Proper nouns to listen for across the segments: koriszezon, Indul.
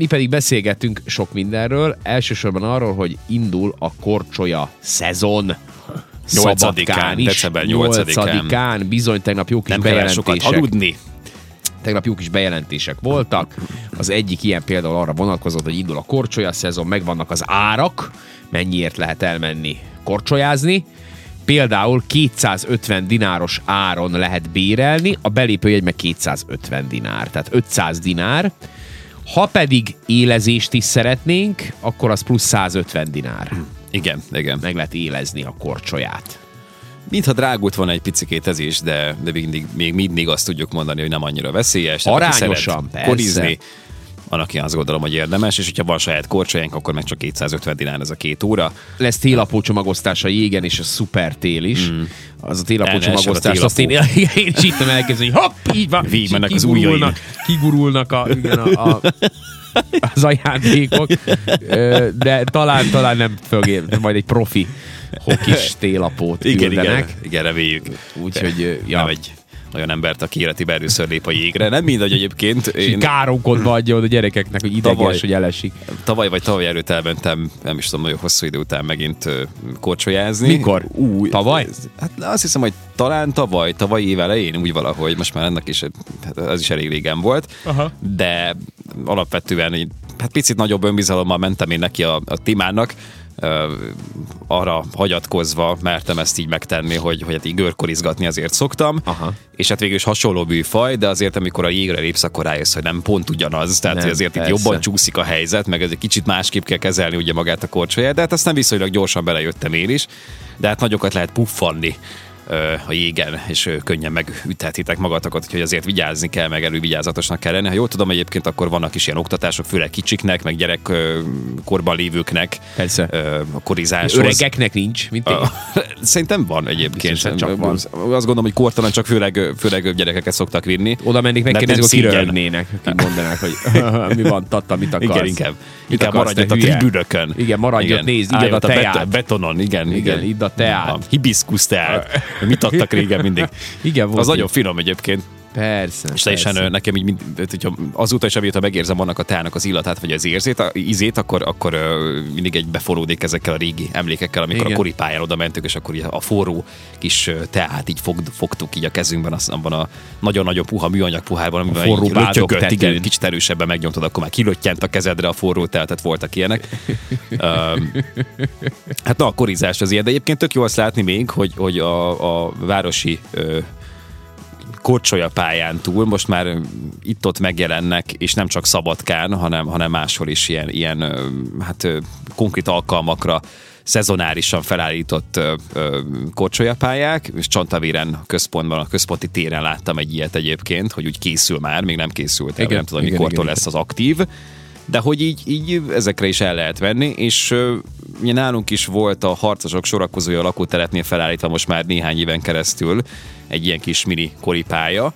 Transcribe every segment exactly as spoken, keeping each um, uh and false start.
Mi pedig beszélgetünk sok mindenről, elsősorban arról, hogy indul a korcsolya szezon. nyolcadikán, december nyolcadikán. Bizony, tegnap jó kis nem bejelentések. Aludni. Tegnap jó kis bejelentések voltak. Az egyik ilyen például arra vonatkozott, hogy indul a korcsolya szezon, megvannak az árak, mennyiért lehet elmenni korcsolyázni. Például kétszázötven dináros áron lehet bérelni, a belépőjegy meg kétszázötven dinár, tehát ötszáz dinár. Ha pedig élezést is szeretnénk, akkor az plusz százötven dinár. Igen, igen. Meg lehet élezni a korcsolyát. Mintha drágult van egy picikét ez is, de, de mindig, még mindig azt tudjuk mondani, hogy nem annyira veszélyes. Arányosan, persze. Korizni, annak én azt gondolom, hogy érdemes, és hogyha van saját korcsolyánk, akkor meg csak kétszázötven dinár ez a két óra. Lesz télapó csomagosztása, jégen, és a szuper tél is. Mm. Az a télapó csomagosztás, azt én, én csítem elkezdeni, hogy hopp, így van, Vég, mennek az ujjain. Kigurulnak a... Igen, a, a az ajándékok, de talán, talán nem fogér, majd egy profi hokis télapót küldenek. Igen, igen, igen, reméljük. Úgyhogy, ja. Nem egy olyan embert, aki életében először lép a jégre. Nem mindegy egyébként. Én... Káromkodva adja a gyerekeknek, hogy ideges, tavaly, hogy elesik. Tavaly vagy tavaly előtt elmentem, nem is tudom, nagyon hosszú idő után megint korcsolyázni. Mikor? Új, tavaly? Hát azt hiszem, hogy talán tavaly, tavaly év elején úgy valahogy, most már ennek is, ez is elég régen volt, aha. De alapvetően hát picit nagyobb önbizalommal mentem én neki a, a témának, arra hagyatkozva mertem ezt így megtenni, hogy, hogy hát így görkorizgatni azért szoktam, aha. És hát végül is hasonló bűfaj, de azért amikor a jégre lépsz, akkor rájössz, hogy nem pont ugyanaz, tehát nem, hogy azért persze. Itt jobban csúszik a helyzet, meg ez egy kicsit másképp kell kezelni ugye magát a korcsolyát, de hát aztán viszonylag gyorsan belejöttem én is, de hát nagyokat lehet puffanni a jégen, és könnyen megüthetitek magatokat, úgyhogy azért vigyázni kell, meg elővigyázatosnak kell lenni. Ha jól tudom, egyébként akkor vannak is ilyen oktatások, főleg kicsiknek, meg gyerekkorban lévőknek, persze. A korizáshoz. Öregeknek nincs, mint én. Szerintem van egyébként. Szerintem van. Azt gondolom, hogy kortalan csak főleg, főleg gyerekeket szoktak vinni. Oda mennék, megkérdezik, hogy kirölnének, akik mondanák, hogy mi van, tata, mit akarsz? Igen, inkább. Mit inkább akarsz, maradj ott a bűrökön. Igen, maradj ott, nézd, idd a teát. Betonon, igen, igen, idd a teát. Hibiszkusz teát. Mit adtak régen mindig? Igen, volt. Az nagyon finom egyébként. Persze. És teljesen nekem így, mind, hogyha azóta is, amióta megérzem annak a teának az illatát, vagy az érzét, a ízét, akkor, akkor mindig egy befolódik ezekkel a régi emlékekkel, amikor igen. A koripályán oda mentünk, és akkor a forró kis teát így fog, fogtuk így a kezünkben, abban a nagyon-nagyon puha műanyag puhárban, amiben így lötyökölt, igen, kicsit erősebben megnyomtad, akkor már kilöttyent a kezedre a forró teát, tehát voltak ilyenek. um, hát na, a korizás az ilyen, de egyébként tök jó azt látni még, hogy, hogy a, a városi korcsolya pályán túl most már itt-ott megjelennek, és nem csak Szabadkán, hanem, hanem máshol is ilyen, ilyen hát, konkrét alkalmakra szezonárisan felállított korcsolyapályák, és Csantavéren központban, a központi téren láttam egy ilyet egyébként, hogy úgy készül már, még nem készült el, igen, nem tudom, igen, mikortól igen, lesz az aktív, de hogy így, így ezekre is el lehet venni, és ugye nálunk is volt a harcosok sorakozója a lakótelepnél felállítva most már néhány éven keresztül egy ilyen kis mini koripálya,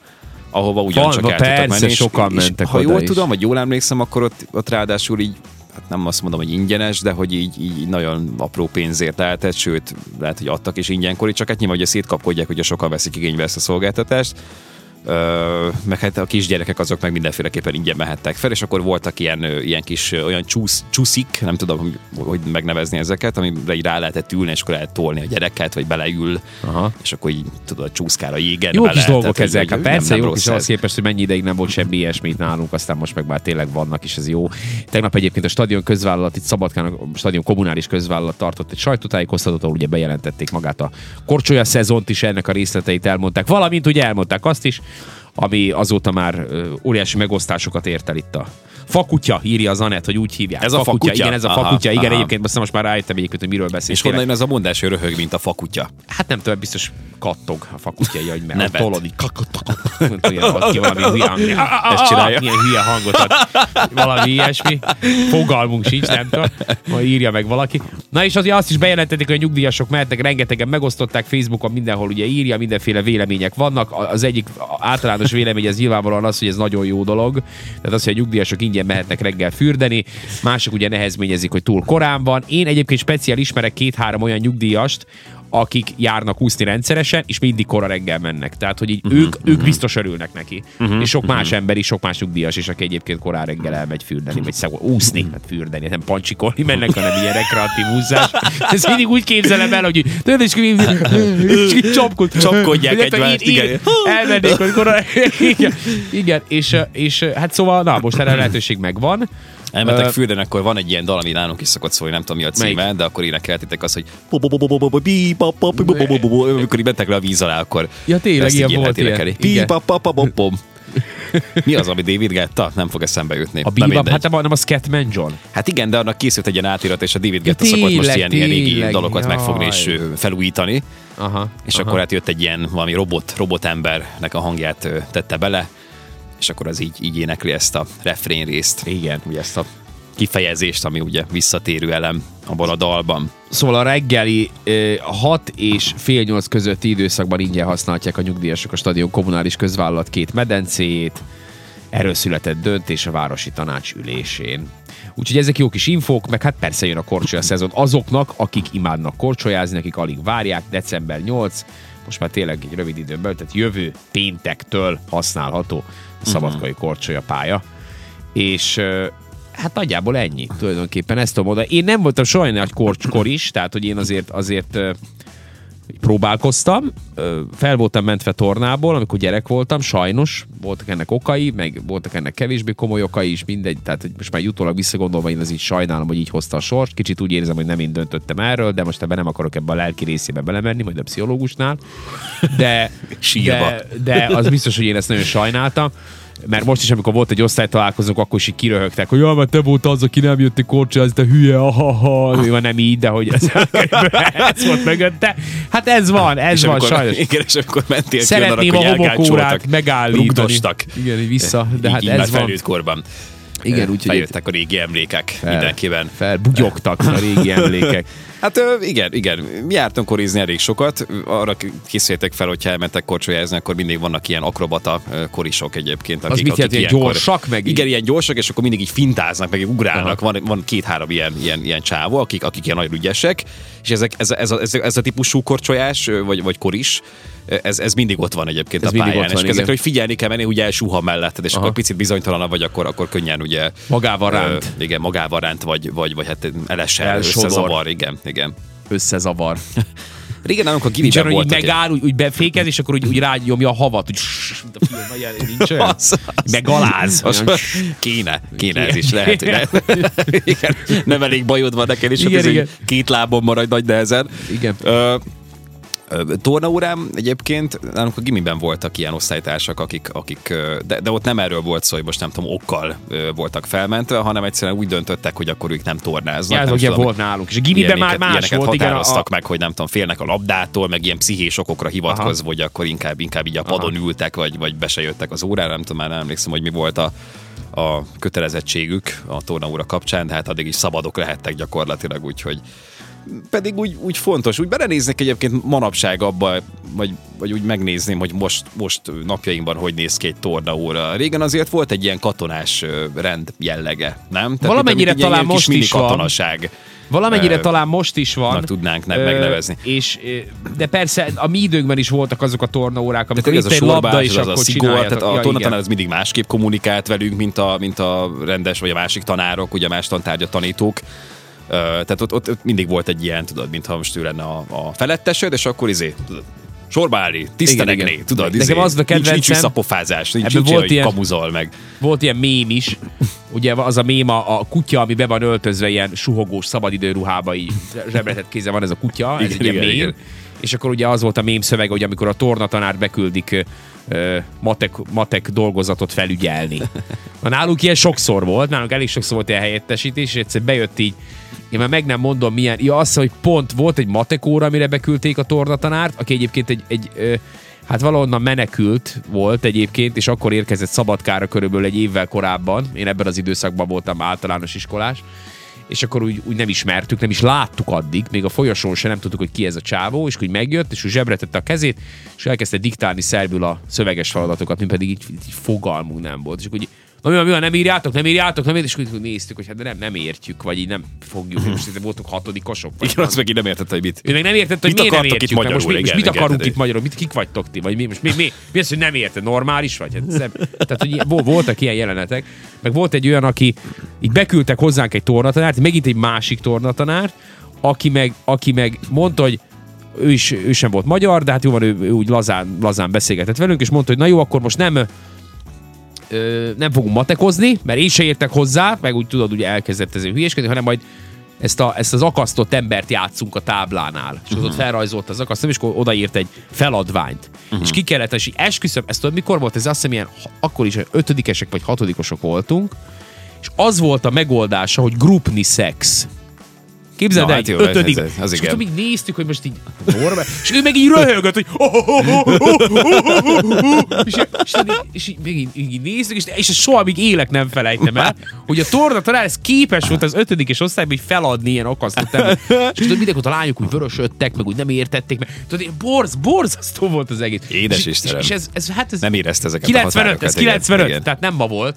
ahova ugyancsak van, el tudtak menni, és, sokan és, mentek és ha jól is. Tudom, vagy jól emlékszem, akkor ott, ott ráadásul így, hát nem azt mondom, hogy ingyenes, de hogy így, így nagyon apró pénzért lehetett, sőt, lehet, hogy adtak is ingyenkor, csak hát nyilván, hogy szétkapkodják, hogy sokan veszik igénybe ezt a szolgáltatást, Ö, meg hát a kisgyerekek azok meg mindenféleképpen ingyen mehettek fel, és akkor voltak ilyen, ilyen kis olyan csúsz, csúszik, nem tudom, hogy megnevezni ezeket, amire így rá lehetett ülni, és akkor lehet tolni a gyereket, vagy beleül, aha. És akkor így tudod, csúszkál a jégen. Jó bele, kis dolgok tehát, ezek, hát persze jó kis ahhoz képest, hogy mennyi ideig nem volt semmi ilyesmit nálunk, aztán most meg már tényleg vannak, és ez jó. Tegnap egyébként a stadion közvállalat, itt Szabadkán a stadion kommunális közvállalat tartott egy sajtótájékoztatót, ahol ugye bejelentették magát a korcsolya szezont is, ennek a részleteit elmondták, valamint ugye elmondták azt is, ami azóta már óriási megosztásokat ért el itt a fakutya, írja az Anett, hogy úgy hívják. Ez a fakutya, fakutya? Igen, ez a aha, fakutya, igen, aha. Egyébként most már rájöttem egyébként, hogy miről beszélünk. És honnan jön ez a mondás, hogy röhög, mint a fakutya? Hát nem tudom, biztos kattog a fakutya, hogy mert tolod így kakattak, ki valami hülye hangot. Ezt csinálja. Ilyen hülye hangot ad, valami ilyesmi. Fogalmunk sincs, nem tudom. Majd írja meg valaki. Na és azt is bejelentették, hogy a nyugdíjasok mehetnek, rengetegen megosztották Facebookon, mindenhol ugye írja, mindenféle vélemények vannak. Az egyik általános vélemény ez nyilvánvalóan az, hogy ez nagyon jó dolog. Tehát az, hogy a nyugdíjasok ingyen mehetnek reggel fürdeni, mások ugye nehezményezik, hogy túl korán van. Én egyébként speciál ismerek két-három olyan nyugdíjast, akik járnak úszni rendszeresen, és mindig kora reggel mennek. Tehát, hogy így uh-huh, ők, uh-huh. ők biztos örülnek neki. Uh-huh, és sok uh-huh. más ember is, sok más nyugdíjas is, aki egyébként korán reggel elmegy fürdeni, vagy szegó, úszni, uh-huh. hát fürdeni, nem pancsikolni mennek, hanem ilyen rekreatív úszás. Ez mindig úgy képzelem el, hogy csapkodják egymást. Elmennék, hogy korán reggel. Igen, és hát szóval, na, most erre a lehetőség megvan. Elmentek fürden, akkor van egy ilyen dal, ami nálunk is szokott szólni, nem tudom mi a címe, de akkor énekeltétek azt, hogy amikor így mentek le a víz alá, akkor ja, tényleg, ezt így hát énekeli. Mi az, ami David Guetta? Nem fog eszembe jutni. A bebop, hát nem a Scatman John. Hát igen, de annak készült egy ilyen átirat, és a David Guetta szokott most ilyen régi dalokat megfogni és felújítani. És akkor hát jött egy ilyen valami robot, robotembernek a hangját tette bele, és akkor az így, így énekli ezt a refrén részt. Igen. Ugye ezt a kifejezést, ami ugye visszatérő elem abban a dalban. Szóval a reggeli hat és fél nyolc közötti időszakban ingyen használhatják a nyugdíjasok a stadion kommunális közvállalat két medencéjét. Erről született döntés a városi tanács ülésén. Úgyhogy ezek jó kis infók, meg hát persze jön a korcsolyaszezon azoknak, akik imádnak korcsolyázni, akik alig várják, december nyolcadika, most már tényleg egy rövid időn belül, tehát jövő péntektől használható a szabadkai korcsolyapálya. És hát nagyjából ennyi tulajdonképpen, ezt tudom mondani. Én nem voltam soha nagy korcskor is, tehát hogy én azért, azért próbálkoztam, fel voltam mentve tornából, amikor gyerek voltam, sajnos voltak ennek okai, meg voltak ennek kevésbé komoly okai is, mindegy, tehát most már jutólag visszagondolva én az így sajnálom, hogy így hozta a sort, kicsit úgy érzem, hogy nem én döntöttem erről, de most ebben nem akarok ebben a lelki részébe belemenni, majd a pszichológusnál, de, de, de az biztos, hogy én ezt nagyon sajnáltam, mert most is, amikor volt egy osztálytalálkozók, akkor is így kiröhögtek, hogy jaj, mert te voltál az, aki nem jött a korcsolyázni, te hülye, ahaha, ah. nem így, de hogy ez, ez volt mögötte. Hát ez van, ez és van, amikor, sajnos. Igen, és amikor mentél szeretném ki, annak, hogy elgácsoltak, rugdostak. Igen, így vissza, de hát így, így ez van. Felnőtt korban. Igen, úgyhogy feljöttek a régi emlékek fel, mindenkiben. Felbugyogtak a régi emlékek. Hát igen, igen. Mi jártunk korizni elég sokat. Arra készüljetek fel, hogyha elmentek korcsolyázni, akkor mindig vannak ilyen akrobata korisok egyébként. Akik, az mit jelenti, ilyenkor... gyorsak? Meg igen, ilyen gyorsak, és akkor mindig így fintáznak, meg így ugrálnak. Van, van két-három ilyen, ilyen, ilyen csávó, akik, akik ilyen nagyon ügyesek. És ezek, ez, ez, a, ez, a, ez a típusú korcsolyás, vagy, vagy koris, ez, ez mindig ott van egyébként ez a pályán. Van, és ezekre, hogy figyelni kell menni, ugye elsuhan melletted, és aha. akkor picit bizonytalanabb vagy, akkor, akkor könnyen ugye... Magával ránt. Ö, igen, magával ránt, vagy, vagy, vagy hát elesel, összezavar, igen, igen. Összezavar. Régen nálunk a giliben voltak. Így megáll, úgy, úgy befékez, és akkor úgy, úgy rágyomja a havat, úgy a film, ilyen, nincs olyan? Megaláz. Kéne, kéne ez is lehet. Ne. Igen, nem elég bajod van neked, és akkor két lábon marad nagy nehezen. Igen. Ö, tornaórám egyébként, nálunk a gimiben voltak ilyen osztálytársak, akik, akik de, de ott nem erről volt szó, hogy most nem tudom, okkal voltak felmentve, hanem egyszerűen úgy döntöttek, hogy akkor ők nem tornáznak. Ez ugye volt nálunk, és a gimiben már más volt. Határoztak a... meg, hogy nem tudom, félnek a labdától, meg ilyen pszichés okokra hivatkozva, hogy akkor inkább, inkább így a padon aha. ültek, vagy, vagy be se jöttek az órára, nem tudom, már nem emlékszem, hogy mi volt a a kötelezettségük a tornaóra kapcsán, de hát addig is szabadok lehettek gyakorlatilag, úgyhogy pedig úgy, úgy fontos, úgy belenéznek egyébként manapság abba, vagy, vagy úgy megnézném, hogy most, most napjainkban hogy néz ki egy tornaóra. Régen azért volt egy ilyen katonás rend jellege, nem? Tehát valamennyire itt, talán most is katonaság. Van. Valamennyire uh, talán most is van. Tudnánk nem uh, megnevezni. És, de persze a mi időnkben is voltak azok a tornaórák, amikor itt egy labda is akkor csináljátok. A, ja, a tornatanár az mindig másképp kommunikált velünk, mint a, mint a rendes vagy a másik tanárok, ugye más tantárgya tanítók. Uh, tehát ott, ott, ott mindig volt egy ilyen, tudod, mintha most ő lenne a, a felettesed, és akkor izé, tudod, sorba állni, tisztenegni, tudod, nekem izé, az a nincs, nincs visszapofázás, nincs nincs hogy kamuzol meg. Volt ilyen mém is, ugye az a mém a, a kutya, ami be van öltözve ilyen suhogós szabadidőruhába, így zsebretett kézzel van ez a kutya, igen, ez egy ilyen mém. És akkor ugye az volt a mém szöveg, hogy amikor a tornatanár beküldik ö, matek, matek dolgozatot felügyelni. Na, nálunk ilyen sokszor volt, nálunk elég sokszor volt ilyen helyettesítés, és egyszer bejött így, én már meg nem mondom milyen, ja azt hiszem, hogy pont volt egy matek óra, amire beküldték a tornatanárt, aki egyébként egy, egy ö, hát valahonnan menekült volt egyébként, és akkor érkezett Szabadkára körülbelül egy évvel korábban, én ebben az időszakban voltam általános iskolás, és akkor úgy, úgy nem ismertük, nem is láttuk addig, még a folyosón sem nem tudtuk, hogy ki ez a csávó, és úgy megjött, és úgy zsebre tette a kezét, és elkezdte diktálni szerbül a szöveges feladatokat, mint pedig így, így fogalmunk nem volt. És akkor úgy, mi van, mi van, nem írjátok, nem írjátok, nem írjátok, és úgy néztük, hogy hát de nem, nem értük, vagy így nem fogjuk, most itt voltunk hatodikosok. Igen, azt meg így nem értette, hogy mit. Ő meg nem értette, hogy mit miért nem értjük, itt magyarul, most, mi, igen, most mit igen, akarunk igen, itt magyarul, mit, kik vagytok ti, vagy mi, most mi, mi, mi az, hogy nem érted, normális vagy? Hát, szem, tehát, hogy voltak ilyen jelenetek, meg volt egy olyan, aki így beküldtek hozzánk egy tornatanárt, megint egy másik tornatanár, aki meg, aki meg mondta, hogy ő is, ő sem volt magyar, de hát jó van, ő, ő úgy lazán, lazán beszélgetett velünk, és mondta, hogy na jó, akkor most nem, ö, nem fogunk matekozni, mert én sem értek hozzá, meg úgy tudod, úgy elkezdett ezért hülyéskedni, hanem majd ezt, a, ezt az akasztott embert játszunk a táblánál. És uh-huh. ott felrajzolt az akasztom, és akkor odaírt egy feladványt. Uh-huh. És ki kellett, és esküszöm, ezt tudod, mikor volt ez? Azt hiszem, ilyen, akkor is ötödikesek vagy hatodikosok voltunk, és az volt a megoldása, hogy grupni szex. Képzeld el, ötödik. És akkor még néztük, hogy most így normális. És ő meg így röhögött, hogy és így néztük, és soha még élek nem felejtem el, hogy a torna talán ez képes volt az ötödik és osztályban így feladni ilyen akasztott ember. És tudod, mindenkor a lányok úgy vörösödtek, meg úgy nem értették meg. Tudod, borz, borzasztó volt az egész. Édes Istenem. Nem érezte ezeket a határokat. Ez kilencvenöt, tehát nem ma volt.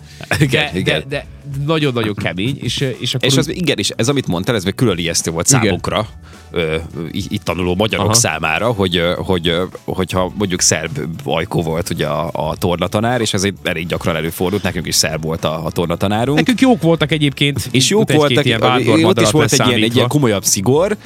De nagyon-nagyon kemény. És igen, és ez amit mondtál, ez meg külön ijesztő volt számukra, itt tanuló magyarok aha. számára, hogy, hogy, hogyha mondjuk szerb ajkó volt ugye a, a tornatanár, és ezért elég gyakran előfordult, nekünk is szerb volt a, a tornatanárunk. Nekünk jók voltak egyébként. És jók voltak, ott is volt egy ilyen, egy ilyen komolyabb szigor,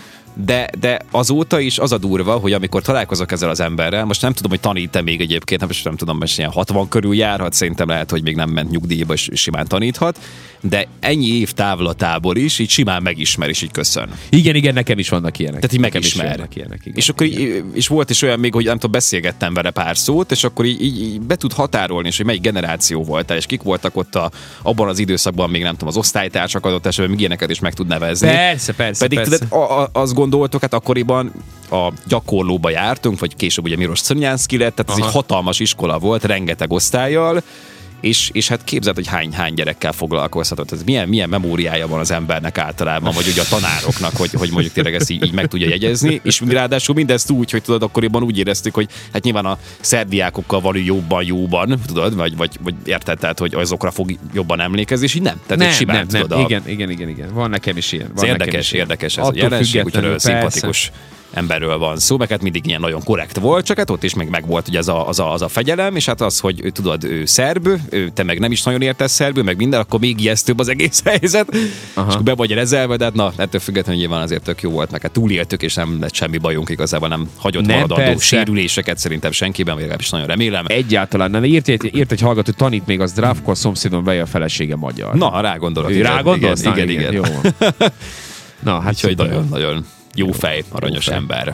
de, de azóta is az a durva, hogy amikor találkozok ezzel az emberrel, most nem tudom, hogy tanít-e még egyébként, nem, most nem tudom, most ilyen hatvan körül járhat, szerintem lehet, hogy még nem ment nyugdíjba, és simán taníthat, de ennyi év távlatából is így simán megismer, és így köszön. Igen, igen, nekem is vannak ilyenek. Tehát így megismer. És akkor így, és volt is olyan még, hogy nem tudom, beszélgettem vele pár szót, és akkor így, így be tud határolni, és hogy melyik generáció voltál, és kik voltak ott a, abban az időszakban, még nem tudom, az osztálytársak adott esetben, még ilyeneket is meg tud nevezni. Persze, persze, pedig persze. Tudod, a, a, az gondoltok, hát akkoriban a gyakorlóba jártunk, vagy később ugye Miros Czernyánszky lett, tehát aha. ez egy hatalmas iskola volt, rengeteg osztályjal, és, és hát képzeld, hogy hány-hány gyerekkel foglalkozhatott. Ez milyen, milyen memóriája van az embernek általában, vagy ugye a tanároknak, hogy, hogy mondjuk tényleg ezt így, így meg tudja jegyezni, és ráadásul mindezt úgy, hogy tudod, akkoriban úgy éreztük, hogy hát nyilván a szerdiákokkal való jobban-jóban, tudod, vagy, vagy, vagy érted, tehát, hogy azokra fog jobban emlékezni, és így nem. Tehát nem, simán, nem, nem. Tudod, igen, a... igen, igen, igen. Van nekem is ilyen. Van érdekes, érdekes ez a jelenség, úgyhogy szimpatikus emberről van szó, meg hát mindig ilyen nagyon korrekt volt, csak hát ott is meg, meg volt ugye az a, az, a, az a fegyelem, és hát az, hogy tudod, ő szerb, ő, te meg nem is nagyon értesz szerbül, meg minden, akkor még ijesztőbb az egész helyzet, aha. és akkor be vagy rezelve, de hát na, ettől függetlenül nyilván azért tök jó volt, meg hát túléltük, és nem lett semmi bajunk, igazából nem hagyott nem maradandó persze. sérüléseket szerintem senkiben, vagy legalábbis nagyon remélem. Egyáltalán nem, írt, írt, írt egy hallgató, tanít még az Dravko, a szomszédon bejön a felesége magyar. Na, rá gondolok. Rá gondolsz? Igen, igen, igen, igen. Jó. Na, hát nagyon-nagyon jó fej, aranyos ember.